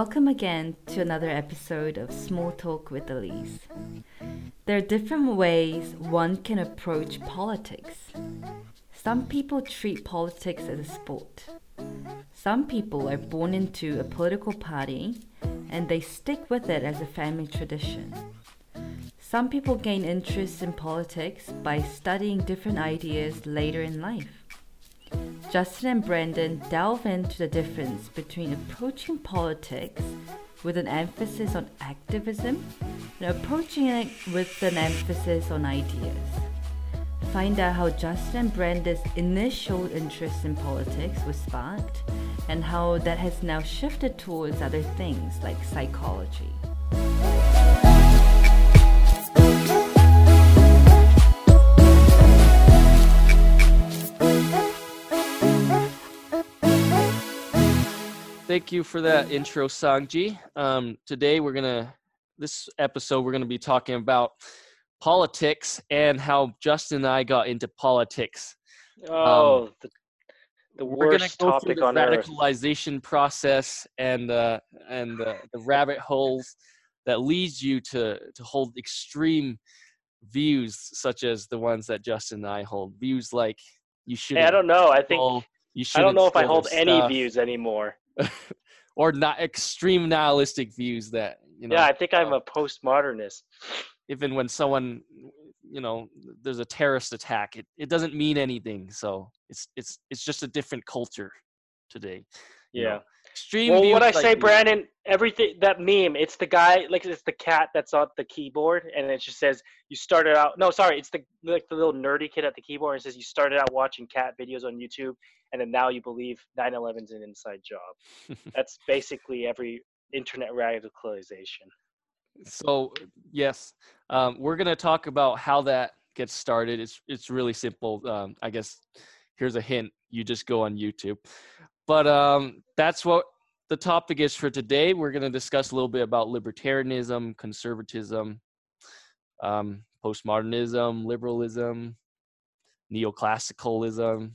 Welcome again to another episode of Small Talk with the Lys. There are different ways one can approach politics. Some people treat politics as a sport. Some people are born into a political party and they stick with it as a family tradition. Some people gain interest in politics by studying different ideas later in life. Justin and Brandon delve into the difference between approaching politics with an emphasis on activism and approaching it with an emphasis on ideas. Find out how Justin and Brandon's initial interest in politics was sparked and how that has now shifted towards other things like psychology. Thank you for that intro, Sangji. Today this episode we're gonna be talking about politics and how Justin and I got into politics. The worst topic on earth. We're gonna go through the radicalization process and the rabbit holes that leads you to hold extreme views such as the ones that Justin and I hold. Views like you shouldn't. Hey, I don't know. I don't know if I hold any views anymore. Or not extreme nihilistic views that, you know. Yeah, I think I'm a postmodernist. Even when someone, you know, there's a terrorist attack, it doesn't mean anything. So it's just a different culture today. Yeah. You know? Extreme. Well, what I say, Brandon, everything that meme, it's the guy, like it's the cat that's on the keyboard, and it just says you started out. No, sorry, it's the little nerdy kid at the keyboard, and it says you started out watching cat videos on YouTube, and then now you believe 9/11's an inside job. That's basically every internet radicalization. So yes, we're gonna talk about how that gets started. It's really simple. I guess here's a hint: you just go on YouTube. But that's what the topic is for today. We're going to discuss a little bit about libertarianism, conservatism, postmodernism, liberalism, neoclassicalism,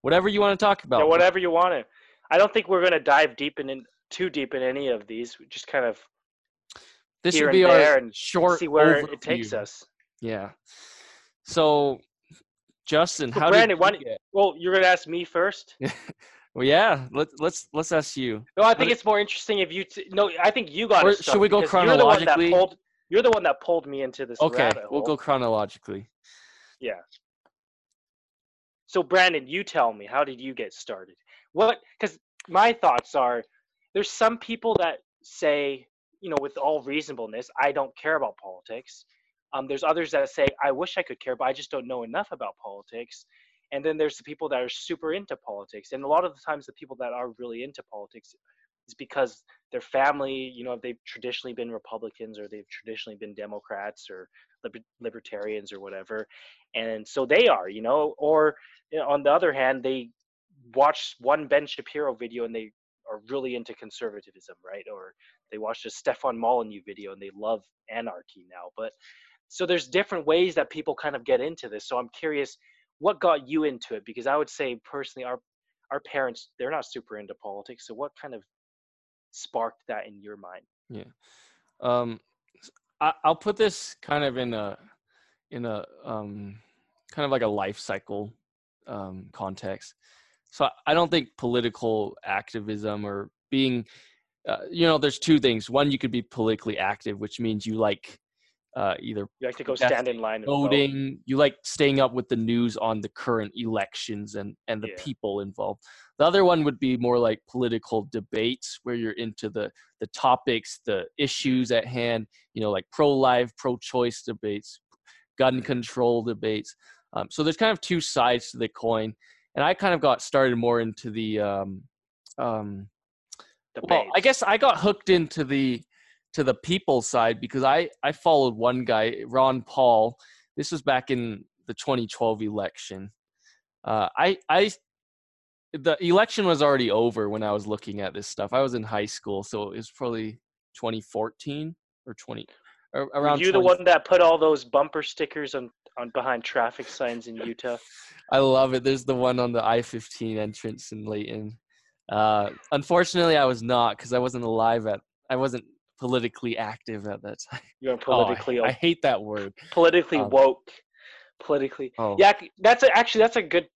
whatever you want to talk about. Yeah, whatever you want to. I don't think we're going to dive too deep in any of these. We just kind of this here will be and there and short see where overview. It takes us. Yeah. So, Justin, how Brandon, did you get? Well, you're going to ask me first. Well, yeah. Let's ask you. No, I think it's more interesting if you. I think you got. Or should we go chronologically? You're the one that pulled me into this. Okay, we'll go chronologically. Yeah. So, Brandon, you tell me. How did you get started? Because my thoughts are, there's some people that say, you know, with all reasonableness, I don't care about politics. There's others that say, I wish I could care, but I just don't know enough about politics. And then there's the people that are super into politics. And a lot of the times the people that are really into politics is because their family, you know, they've traditionally been Republicans or they've traditionally been Democrats or libertarians or whatever. And so they are, you know, or you know, on the other hand, they watch one Ben Shapiro video and they are really into conservatism, right? Or they watch a Stefan Molyneux video and they love anarchy now. But so there's different ways that people kind of get into this. So I'm curious, what got you into it? Because I would say personally, our parents, they're not super into politics. So what kind of sparked that in your mind? Yeah, I'll put this kind of in a kind of like a life cycle context. So I don't think political activism or being, you know, there's two things. One, you could be politically active, which means you like. Either you like to go stand in line voting, and vote. You like staying up with the news on the current elections and the people involved. The other one would be more like political debates where you're into the topics, the issues at hand, you know, like pro-life, pro-choice debates, gun control debates. So there's kind of two sides to the coin. And I kind of got started more into the well, I guess I got hooked into the people side because I followed one guy, Ron Paul. This was back in the 2012 election. The election was already over when I was looking at this stuff. I was in high school, so it was probably 2014 or around. Were you the one that put all those bumper stickers on behind traffic signs in Utah? I love it. There's the one on the I-15 entrance in Layton. Unfortunately, I was not, because I wasn't alive at. I wasn't politically active at that time. You were politically. Oh, I hate that word. Politically woke. Politically. Oh. Yeah, that's a good.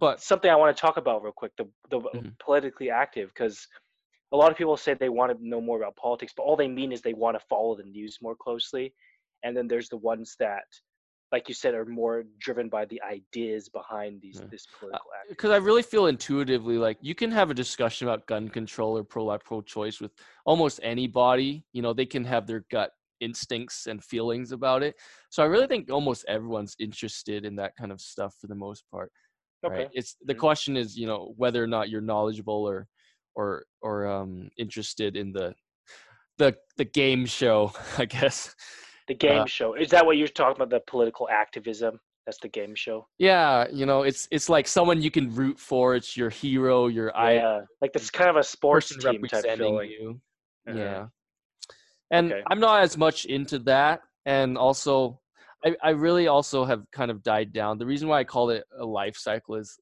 But something I want to talk about real quick. The politically active, because a lot of people say they want to know more about politics, but all they mean is they want to follow the news more closely. And then there's the ones that, like you said, are more driven by the ideas behind these this political act. Because I really feel intuitively like you can have a discussion about gun control or pro-life, pro-choice with almost anybody. You know, they can have their gut instincts and feelings about it. So I really think almost everyone's interested in that kind of stuff for the most part. Okay. Right? It's the question is, you know, whether or not you're knowledgeable or interested in the game show, I guess. The game show. Is that what you're talking about? The political activism? That's the game show? Yeah. You know, it's like someone you can root for. It's your hero, your idol. Like this kind of a sports team type feeling. You. Uh-huh. Yeah. And okay. I'm not as much into that. And also, I really also have kind of died down. The reason why I call it a life cycle is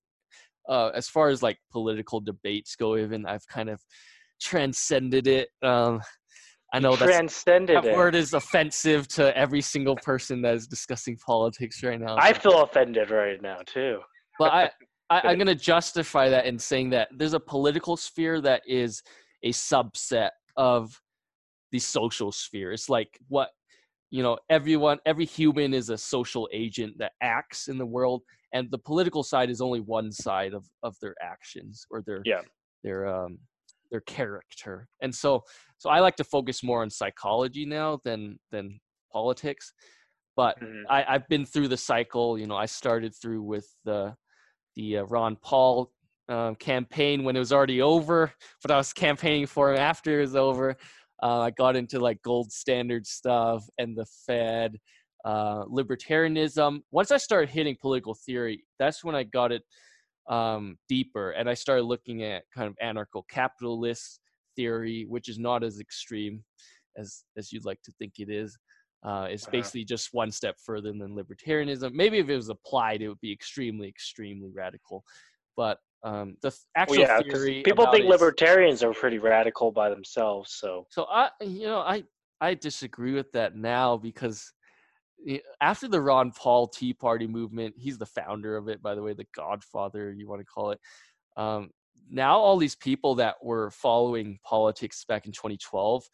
as far as like political debates go, even I've kind of transcended it. I know that word is offensive to every single person that is discussing politics right now. I feel offended right now too. But I'm going to justify that in saying that there's a political sphere that is a subset of the social sphere. It's like what, you know, every human is a social agent that acts in the world, and the political side is only one side of their actions or their character. And so I like to focus more on psychology now than politics, but I've been through the cycle. You know, I started through with the Ron Paul campaign when it was already over, but I was campaigning for him after it was over. I got into like gold standard stuff and the Fed, libertarianism. Once I started hitting political theory, that's when I got it deeper, and I started looking at kind of anarcho-capitalist theory, which is not as extreme as you'd like to think it is. It's basically just one step further than libertarianism. Maybe if it was applied, it would be extremely, extremely radical. But the actual theory, people think libertarians are pretty radical by themselves. So I disagree with that now, because after the Ron Paul Tea Party movement, he's the founder of it, by the way, the godfather, you want to call it. Now all these people that were following politics back in 2012,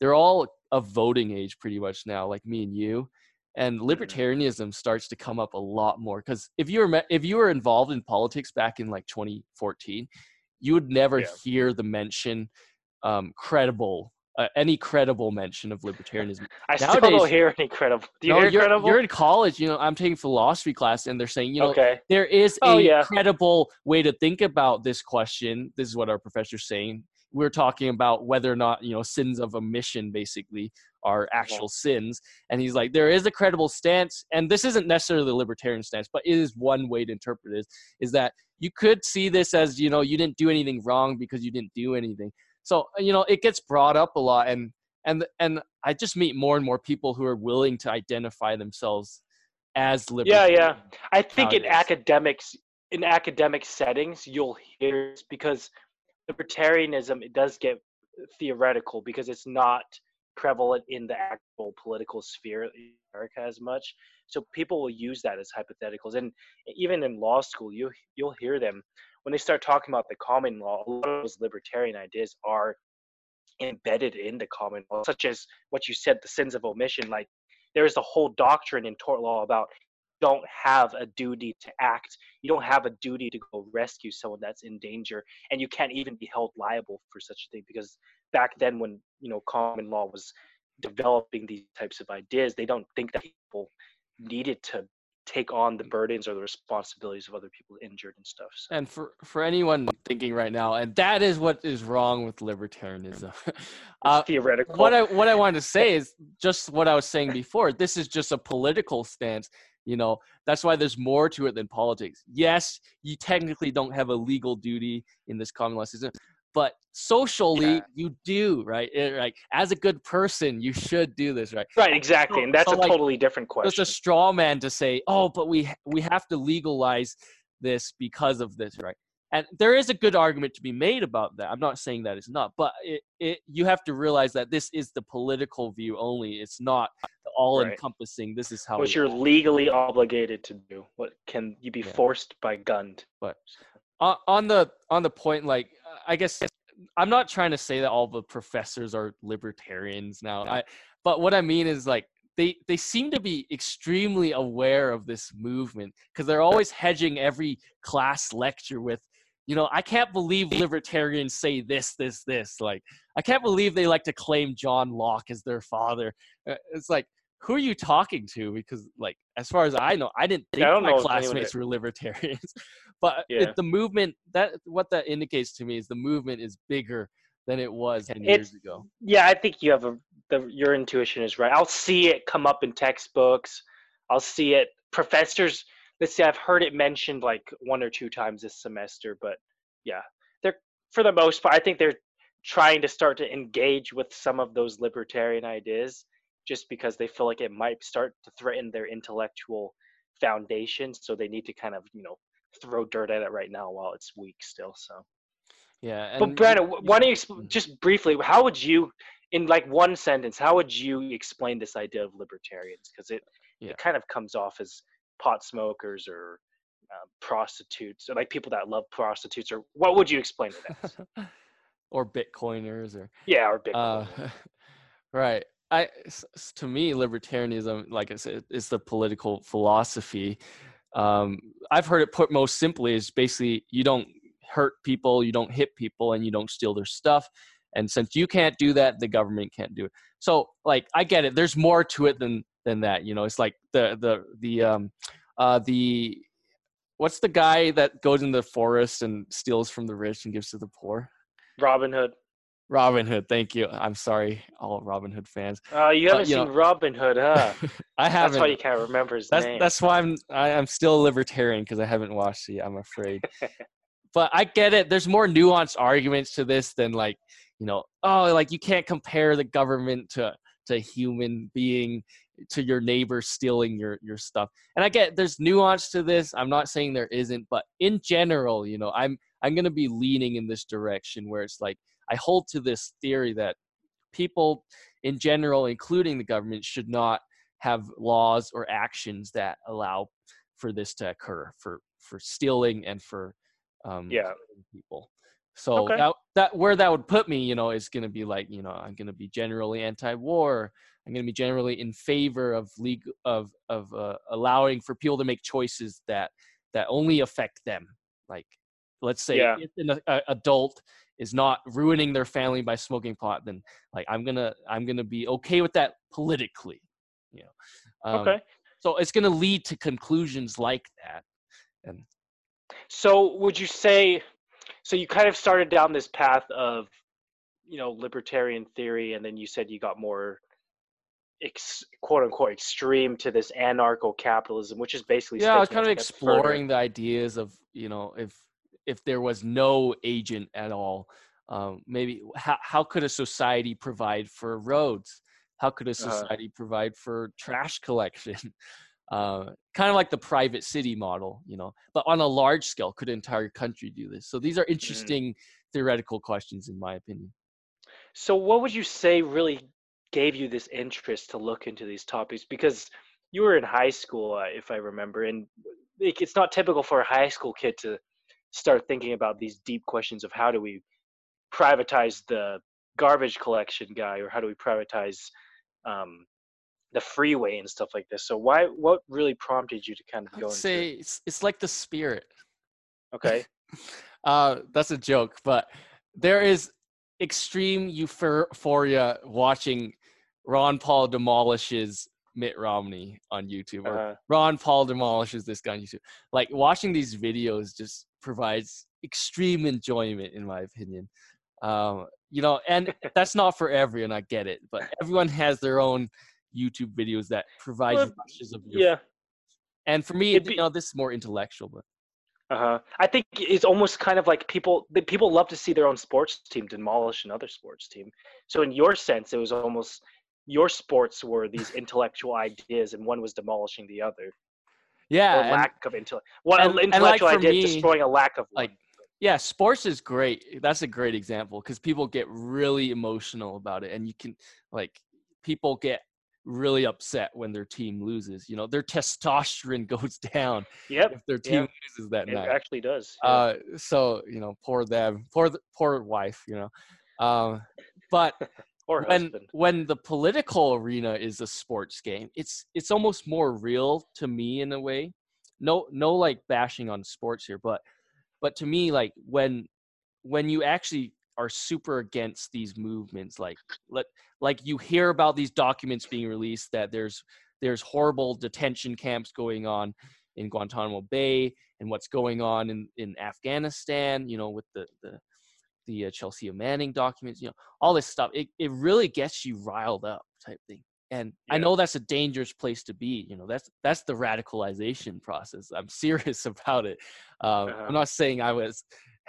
they're all of voting age pretty much now, like me and you. And libertarianism starts to come up a lot more, because if you were involved in politics back in like 2014, you would never hear the mention any credible mention of libertarianism. I still don't hear any credible. Do you hear credible? You're in college, you know, I'm taking philosophy class, and they're saying, you know, there is a credible way to think about this question. This is what our professor's saying. We're talking about whether or not, you know, sins of omission basically are actual sins. And he's like, there is a credible stance, and this isn't necessarily the libertarian stance, but it is one way to interpret it, is that you could see this as, you know, you didn't do anything wrong because you didn't do anything. So, you know, it gets brought up a lot, and I just meet more and more people who are willing to identify themselves as libertarian. Yeah. I think in academic settings, you'll hear this, because libertarianism, it does get theoretical because it's not prevalent in the actual political sphere in America as much. So people will use that as hypotheticals, and even in law school, you'll hear them. When they start talking about the common law, a lot of those libertarian ideas are embedded in the common law, such as what you said, the sins of omission. Like, there is a whole doctrine in tort law about you don't have a duty to act. You don't have a duty to go rescue someone that's in danger, and you can't even be held liable for such a thing, because back then when, you know, common law was developing these types of ideas, they don't think that people needed to take on the burdens or the responsibilities of other people injured and stuff. So. And for anyone thinking right now, and that is what is wrong with libertarianism. Theoretical. What I wanted to say is just what I was saying before. This is just a political stance. You know, that's why there's more to it than politics. Yes, you technically don't have a legal duty in this common law system, but socially you do, right? Like, as a good person, you should do this, right? Right, exactly. And that's totally different question. It's a straw man to say, oh, but we have to legalize this because of this, right? And there is a good argument to be made about that. I'm not saying that it's not, but you have to realize that this is the political view only. It's not all-encompassing. Right. This is how. Which you're legally obligated to do. What can you be forced by gunned? But on the point, like I guess I'm not trying to say that all the professors are libertarians now. No. But what I mean is like. They seem to be extremely aware of this movement because they're always hedging every class lecture with, you know, I can't believe libertarians say this, this, this. Like, I can't believe they like to claim John Locke as their father. It's like, who are you talking to? Because, like, as far as I know, I didn't think my classmates were libertarians. But the movement, what that indicates to me is the movement is bigger than it was 10 years ago. Yeah, I think you have your intuition is right. I'll see it come up in textbooks. I'll see it. Professors, let's say I've heard it mentioned like one or two times this semester, but yeah, they're for the most part, I think they're trying to start to engage with some of those libertarian ideas just because they feel like it might start to threaten their intellectual foundation. So they need to kind of, you know, throw dirt at it right now while it's weak still. So, yeah. And, but Brandon, why don't you just briefly, how would you, in like one sentence, how would you explain this idea of libertarians? Because it kind of comes off as pot smokers or prostitutes, or like people that love prostitutes. Or what would you explain to that? Or Bitcoiners, or Bitcoin. Right. To me, libertarianism, like I said, is the political philosophy. I've heard it put most simply is basically you don't hurt people, you don't hit people, and you don't steal their stuff. And since you can't do that, the government can't do it. So, like, I get it. There's more to it than that. You know, it's like the what's the guy that goes in the forest and steals from the rich and gives to the poor? Robin Hood. Robin Hood. Thank you. I'm sorry, all Robin Hood fans. You haven't seen Robin Hood, huh? I haven't. That's why you can't remember his name. That's why I'm still a libertarian because I haven't watched it yet, I'm afraid. But I get it. There's more nuanced arguments to this than like. You know, like you can't compare the government to a human being, to your neighbor stealing your stuff. And I get there's nuance to this. I'm not saying there isn't, but in general, you know, I'm going to be leaning in this direction where it's like I hold to this theory that people in general, including the government, should not have laws or actions that allow for this to occur for stealing and for people. So that where that would put me, you know, is going to be like, you know, I'm going to be generally anti-war. I'm going to be generally in favor of legal of allowing for people to make choices that only affect them. Like, let's say if an adult is not ruining their family by smoking pot, then like I'm gonna be okay with that politically. You know, so it's going to lead to conclusions like that. And so, would you say? So you kind of started down this path of, you know, libertarian theory, and then you said you got more, quote unquote, extreme to this anarcho-capitalism, which is basically I was kind of exploring the ideas of, you know, if there was no agent at all, maybe how could a society provide for roads? How could a society provide for trash collection? Kind of like the private city model, you know, but on a large scale, could an entire country do this? So these are interesting theoretical questions, in my opinion. So what would you say really gave you this interest to look into these topics? Because you were in high school, if I remember, and it's not typical for a high school kid to start thinking about these deep questions of how do we privatize the garbage collection guy, or how do we privatize the freeway and stuff like this. So what really prompted you to kind of go into say it? It's like the spirit. Okay. That's a joke, but there is extreme euphoria watching Ron Paul demolishes Mitt Romney on YouTube, or Ron Paul demolishes this guy on YouTube. Like watching these videos just provides extreme enjoyment, in my opinion. You know, and that's not for everyone, I get it, but everyone has their own YouTube videos that provide flashes of your and for me you know, this is more intellectual, but I think it's almost kind of like people love to see their own sports team demolish another sports team. So in your sense, it was almost your sports were these intellectual ideas, and one was demolishing the other, or lack of intellect, destroying a lack of one. Yeah, sports is great. That's a great example because people get really emotional about it, and you can like people get really upset when their team loses. You know, their testosterone goes down. Yep. If their team loses that night. It actually does. Yeah. So, you know, poor them, poor wife, you know. But when the political arena is a sports game, it's almost more real to me in a way. No like bashing on sports here, but to me, like when you actually are super against these movements, like you hear about these documents being released that there's horrible detention camps going on in Guantanamo Bay and what's going on in Afghanistan, you know, with the Chelsea Manning documents, you know, all this stuff. It really gets you riled up type thing. And yeah. I know that's a dangerous place to be. You know, that's the radicalization process. I'm serious about it. I'm not saying I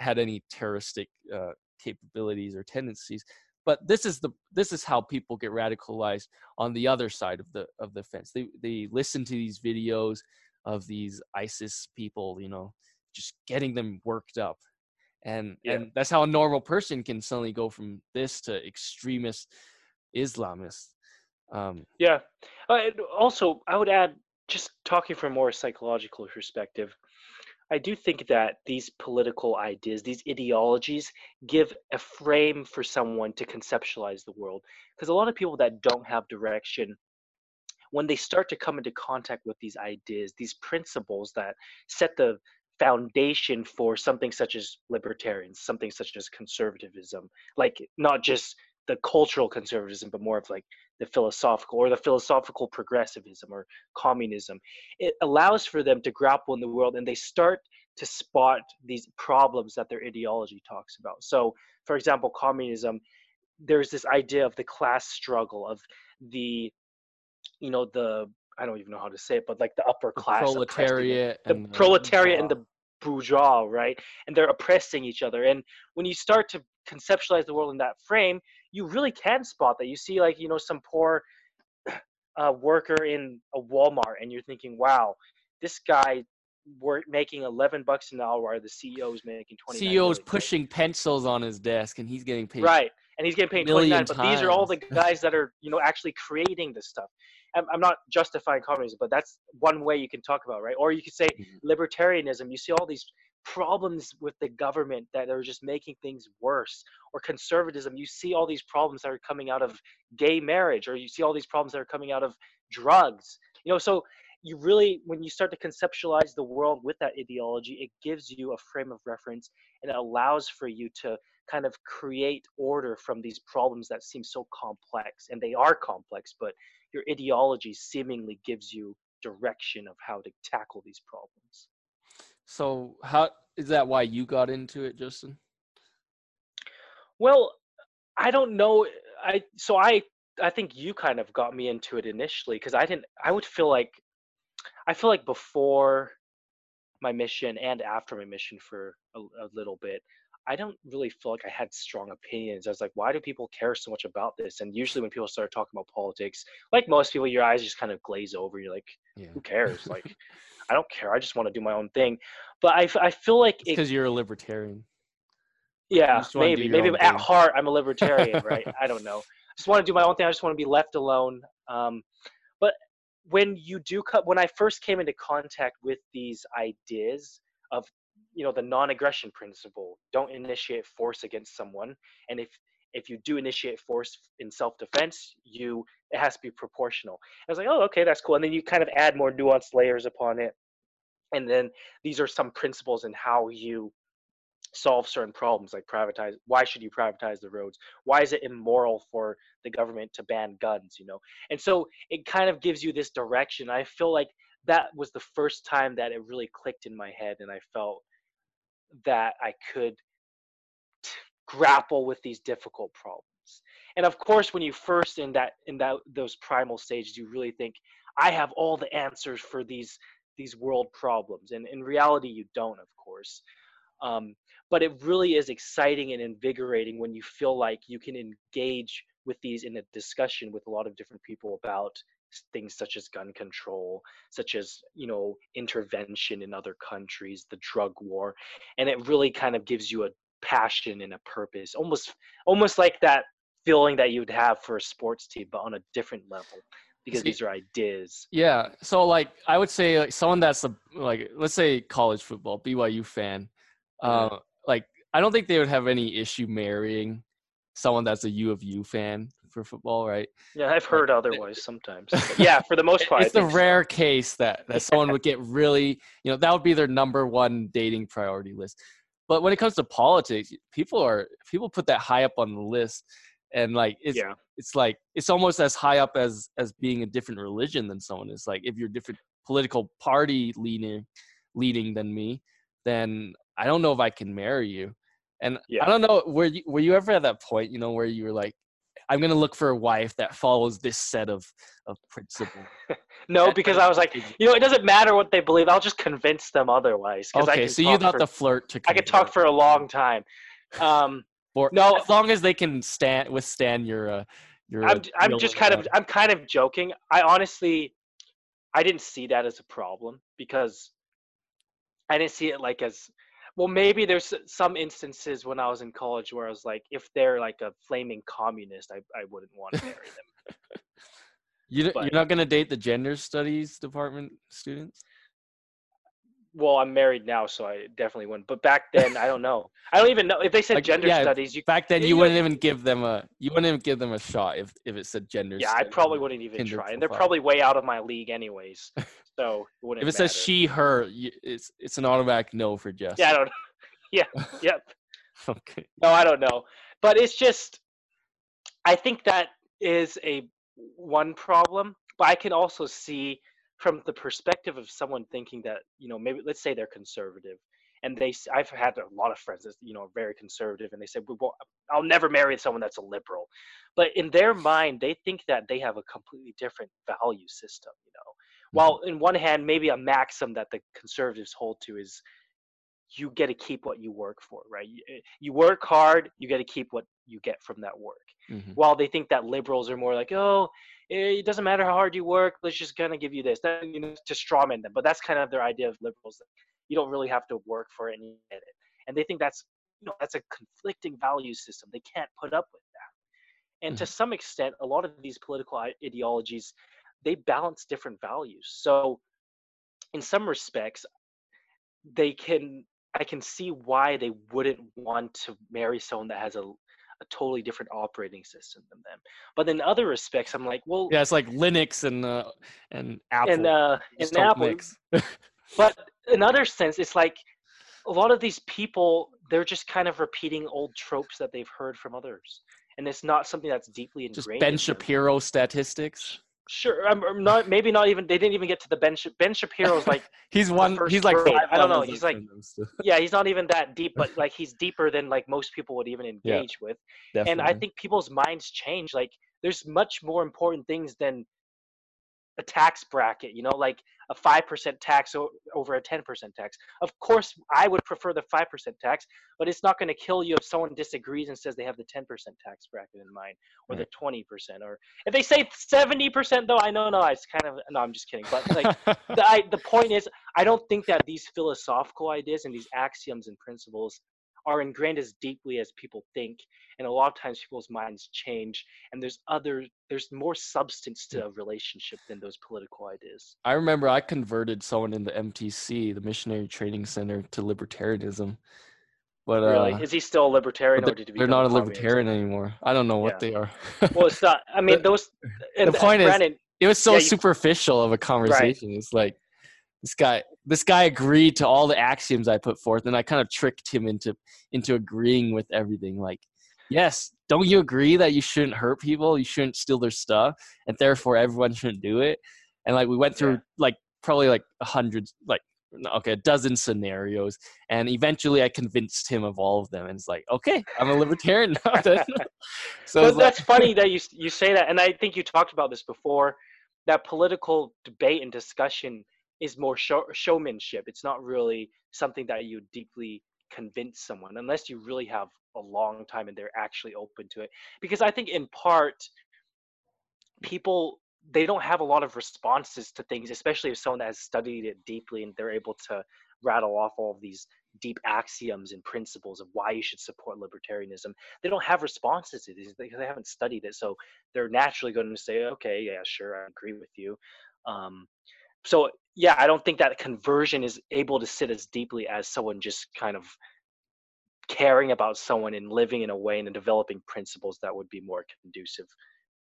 had any terroristic capabilities or tendencies, but this is how people get radicalized on the other side of the fence. They listen to these videos of these ISIS people, you know, just getting them worked up. And that's how a normal person can suddenly go from this to extremist Islamists. Also, I would add, just talking from a more psychological perspective, I do think that these political ideas, these ideologies, give a frame for someone to conceptualize the world. Because a lot of people that don't have direction, when they start to come into contact with these ideas, these principles that set the foundation for something such as libertarians, something such as conservatism, like not just the cultural conservatism, but more of like the philosophical progressivism or communism. It allows for them to grapple in the world, and they start to spot these problems that their ideology talks about. So, for example, communism, there's this idea of the class struggle of I don't even know how to say it, but like the upper class. The proletariat and the bourgeois, right? And they're oppressing each other. And when you start to conceptualize the world in that frame, you really can spot that. You see, like, you know, some poor worker in a Walmart, and you're thinking, wow, this guy making $11 an hour while the CEO is making $29. CEO is pushing pencils on his desk, and he's getting paid. Right. And he's getting paid $29. But these are all the guys that are, you know, actually creating this stuff. I'm not justifying communism, but that's one way you can talk about, right? Or you could say libertarianism. You see all these problems with the government that are just making things worse. Or conservatism, you see all these problems that are coming out of gay marriage, or you see all these problems that are coming out of drugs. You know, so you really, when you start to conceptualize the world with that ideology, it gives you a frame of reference, and it allows for you to kind of create order from these problems that seem so complex. And they are complex, but your ideology seemingly gives you direction of how to tackle these problems. So how is that why you got into it, Justin? Well, I don't know. I think you kind of got me into it initially, because I feel like before my mission and after my mission for a little bit, I don't really feel like I had strong opinions. I was like, why do people care so much about this? And usually when people start talking about politics, like most people, your eyes just kind of glaze over. You're like, who cares? Like, I don't care. I just want to do my own thing. But I feel like it's because you're a libertarian. Yeah, maybe at heart, I'm a libertarian, right? I don't know. I just want to do my own thing. I just want to be left alone. But when I first came into contact with these ideas of, you know, the non-aggression principle, don't initiate force against someone, and if you do initiate force in self-defense, it has to be proportional. I was like, oh, okay, that's cool. And then you kind of add more nuanced layers upon it, and then these are some principles in how you solve certain problems, like privatize. Why should you privatize the roads? Why is it immoral for the government to ban guns? You know, and so it kind of gives you this direction. I feel like that was the first time that it really clicked in my head, and I felt that I could grapple with these difficult problems. And of course, when you first in those primal stages, you really think, I have all the answers for these world problems. And in reality, you don't, of course. But it really is exciting and invigorating when you feel like you can engage with these in a discussion with a lot of different people about things such as gun control, such as, you know, intervention in other countries, the drug war. And it really kind of gives you a passion and a purpose, almost like that feeling that you'd have for a sports team, but on a different level, because these are ideas. Yeah. So like, I would say like someone that's like, let's say college football, BYU fan, like, I don't think they would have any issue marrying someone that's a U of U fan for football, right? Yeah, I've heard otherwise sometimes. But yeah, for the most part. It's the rare case that someone would get really, you know, that would be their number one dating priority list. But when it comes to politics, people put that high up on the list, and like it's like it's almost as high up as being a different religion than someone is. Like if you're a different political party leading than me, then I don't know if I can marry you. And I don't know, were you ever at that point, you know, where you were like, I'm going to look for a wife that follows this set of principles? No, because I was like, you know, it doesn't matter what they believe. I'll just convince them otherwise. Okay, so you thought the flirt to convince. I could talk for a long time. No, as long as they can withstand your. I'm just kind of, I'm kind of joking. I didn't see that as a problem, because I didn't see it like as, well, maybe there's some instances when I was in college where I was like, if they're like a flaming communist, I wouldn't want to marry them. You're not going to date the gender studies department students? Well, I'm married now, so I definitely wouldn't. But back then, I don't know. I don't even know if they said like, gender studies. Back then, you wouldn't even give them a shot if it said gender. Yeah, studies. I probably wouldn't even try, and they're probably way out of my league anyways. So it wouldn't. If it says she, her, it's an automatic no for Justin. Yeah, I don't know. Yeah, yep. Okay. No, I don't know, but it's just, I think that is one problem, but I can also see, from the perspective of someone thinking that, you know, maybe let's say they're conservative, and I've had a lot of friends that, you know, are very conservative, and they say, well, I'll never marry someone that's a liberal. But in their mind, they think that they have a completely different value system, you know. While in one hand, maybe a maxim that the conservatives hold to is you get to keep what you work for, right? You work hard, you get to keep what you get from that work. Mm-hmm. While they think that liberals are more like, oh, it doesn't matter how hard you work, let's just kind of give you this, that, you know, to strawman them. But that's kind of their idea of liberals. You don't really have to work for any edit. And they think that's, you know, that's a conflicting value system. They can't put up with that. And to some extent, a lot of these political ideologies, they balance different values. So in some respects, I can see why they wouldn't want to marry someone that has a totally different operating system than them. But in other respects, I'm like, well, yeah, it's like Linux and Apple and Apple. But in other sense, it's like a lot of these people, they're just kind of repeating old tropes that they've heard from others, and it's not something that's deeply ingrained. Just Ben Shapiro statistics. Sure, I'm not. Maybe not even. They didn't even get to the Ben Shapiro's like. He's one. He's like. I don't know. He's like. Yeah, he's not even that deep, but like he's deeper than like most people would even engage with. Definitely. And I think people's minds change. Like, there's much more important things than a tax bracket. You know, like a 5% tax over a 10% tax. Of course, I would prefer the 5% tax, but it's not going to kill you if someone disagrees and says they have the 10% tax bracket in mind, or the 20%, or if they say 70%. Though I know, no, it's kind of no. I'm just kidding. But like the point is, I don't think that these philosophical ideas and these axioms and principles are ingrained as deeply as people think, and a lot of times people's minds change, and there's more substance to a relationship than those political ideas. I remember I converted someone in the MTC, the Missionary Training Center, to libertarianism. But really, is he still a libertarian? Or did he become a libertarian anymore? I don't know what they are. Well, it's not. I mean, those. The point Brandon, is, it was so superficial of a conversation. Right. It's like. This guy agreed to all the axioms I put forth, and I kind of tricked him into agreeing with everything. Like, yes, don't you agree that you shouldn't hurt people, you shouldn't steal their stuff, and therefore everyone shouldn't do it? And like we went through like probably like a dozen scenarios, and eventually I convinced him of all of them. And it's like, okay, I'm a libertarian now. Then. So that's funny that you say that, and I think you talked about this before, that political debate and discussion is more showmanship. It's not really something that you deeply convince someone, unless you really have a long time and they're actually open to it. Because I think in part, people they don't have a lot of responses to things, especially if someone has studied it deeply and they're able to rattle off all of these deep axioms and principles of why you should support libertarianism. They don't have responses to these because they haven't studied it. So they're naturally going to say, okay, yeah, sure, I agree with you. So yeah, I don't think that conversion is able to sit as deeply as someone just kind of caring about someone and living in a way and developing principles that would be more conducive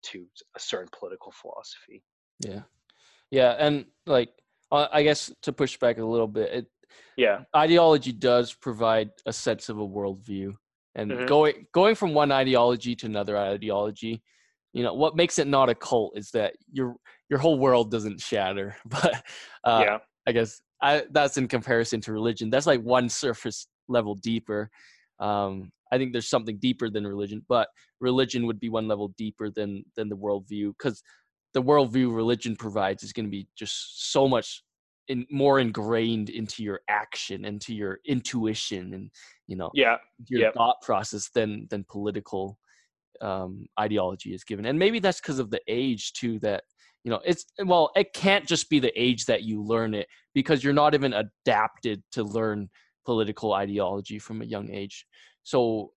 to a certain political philosophy. Yeah. Yeah. And like, I guess to push back a little bit, ideology does provide a sense of a worldview, and going from one ideology to another ideology, you know, what makes it not a cult is that your whole world doesn't shatter. But I guess that's in comparison to religion. That's like one surface level deeper. I think there's something deeper than religion, but religion would be one level deeper than the worldview, because the worldview religion provides is going to be just so much more ingrained into your action, into your intuition, and your thought process than political ideology is given. And maybe that's because of the age too, that, you know, it can't just be the age that you learn it, because you're not even adapted to learn political ideology from a young age. So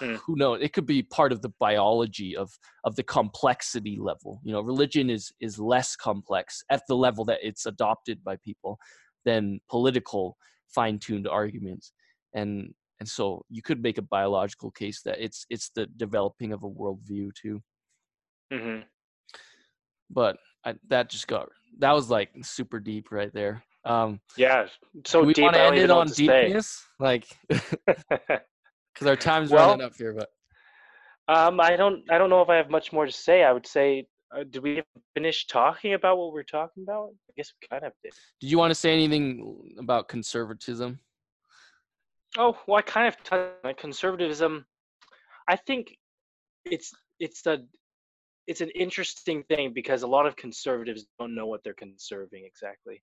who knows? It could be part of the biology of the complexity level. You know, religion is less complex at the level that it's adopted by people than political fine-tuned arguments. And so you could make a biological case that it's the developing of a worldview too. Mm-hmm. But that was like super deep right there. So do we want to end it on deepness? Like, because our time's running up here. But I don't know if I have much more to say. I would say, did we finish talking about what we're talking about? I guess we kind of did. Did you want to say anything about conservatism? Oh, well, I kind of touched on conservatism. I think it's an interesting thing, because a lot of conservatives don't know what they're conserving exactly.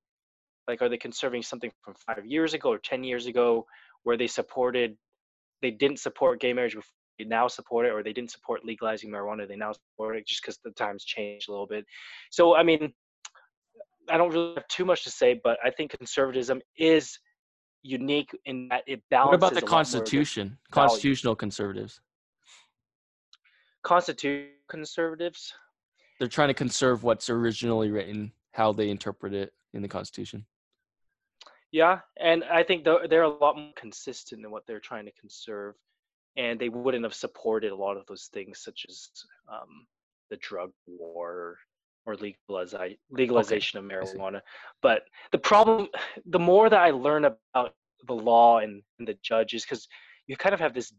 Like, are they conserving something from 5 years ago or 10 years ago where they didn't support gay marriage before, they now support it, or they didn't support legalizing marijuana, they now support it, just because the times changed a little bit. So, I mean, I don't really have too much to say, but I think conservatism is unique in that it balances. What about the Constitution? Constitutional conservatives? Constitutional conservatives? They're trying to conserve what's originally written, how they interpret it in the Constitution. Yeah, and I think they're a lot more consistent in what they're trying to conserve, and they wouldn't have supported a lot of those things, such as the drug war or legalization of marijuana. But the problem, the more that I learn about the law and the judges, because you kind of have this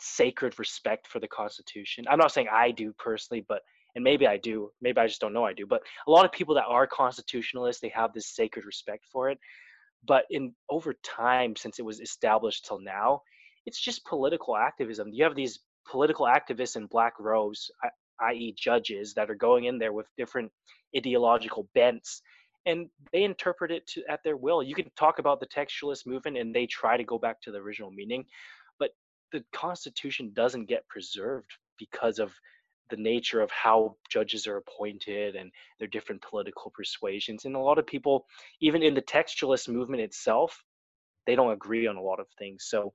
sacred respect for the Constitution. I'm not saying I do personally, but and maybe I do, maybe I just don't know I do, but a lot of people that are constitutionalists, they have this sacred respect for it. But over time, since it was established till now, it's just political activism. You have these political activists in black robes, i.e. judges, that are going in there with different ideological bents, and they interpret it at their will. You can talk about the textualist movement, and they try to go back to the original meaning, but the Constitution doesn't get preserved because of the nature of how judges are appointed and their different political persuasions. And a lot of people, even in the textualist movement itself, they don't agree on a lot of things. So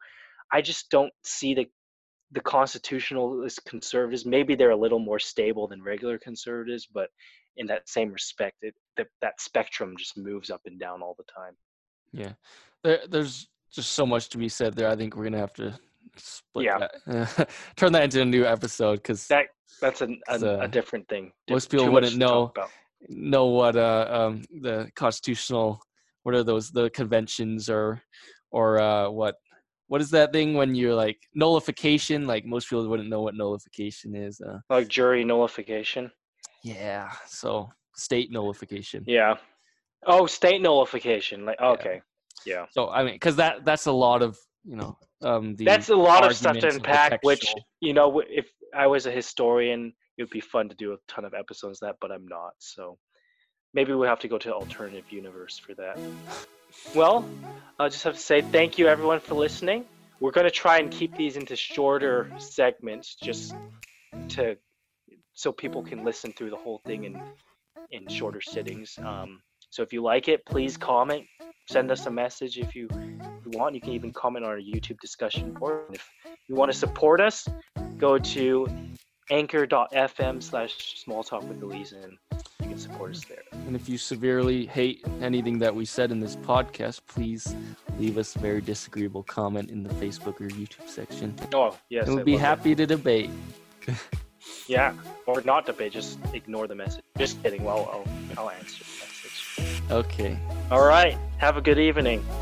I just don't see the constitutionalist conservatives. Maybe they're a little more stable than regular conservatives, but in that same respect, that spectrum just moves up and down all the time. Yeah. There's just so much to be said there. I think we're going to have to split that. Turn that into a new episode, because that's a different thing. Most people wouldn't know what the constitutional, what are those, the conventions or what is that thing when you're like nullification? Like, most people wouldn't know what nullification is. Like jury nullification. Yeah. So state nullification. Yeah. Oh, state nullification. Like okay. Yeah. So I mean, because that's a lot of. You know, that's a lot of stuff to unpack, which, you know, if I was a historian, it would be fun to do a ton of episodes of that, but I'm not. So maybe we'll have to go to alternative universe for that. Well, I'll just have to say thank you, everyone, for listening. We're going to try and keep these into shorter segments just to so people can listen through the whole thing in shorter sittings. So if you like it, please comment, send us a message if you want. You can even comment on our YouTube discussion board. If you want to support us, go to anchor.fm/smalltalkwiththelys and you can support us there. And if you severely hate anything that we said in this podcast, please leave us a very disagreeable comment in the Facebook or YouTube section. Oh, yes. And we'll be happy to debate. Yeah, or not debate, just ignore the message. Just kidding. Well, I'll answer the message. Okay. All right. Have a good evening.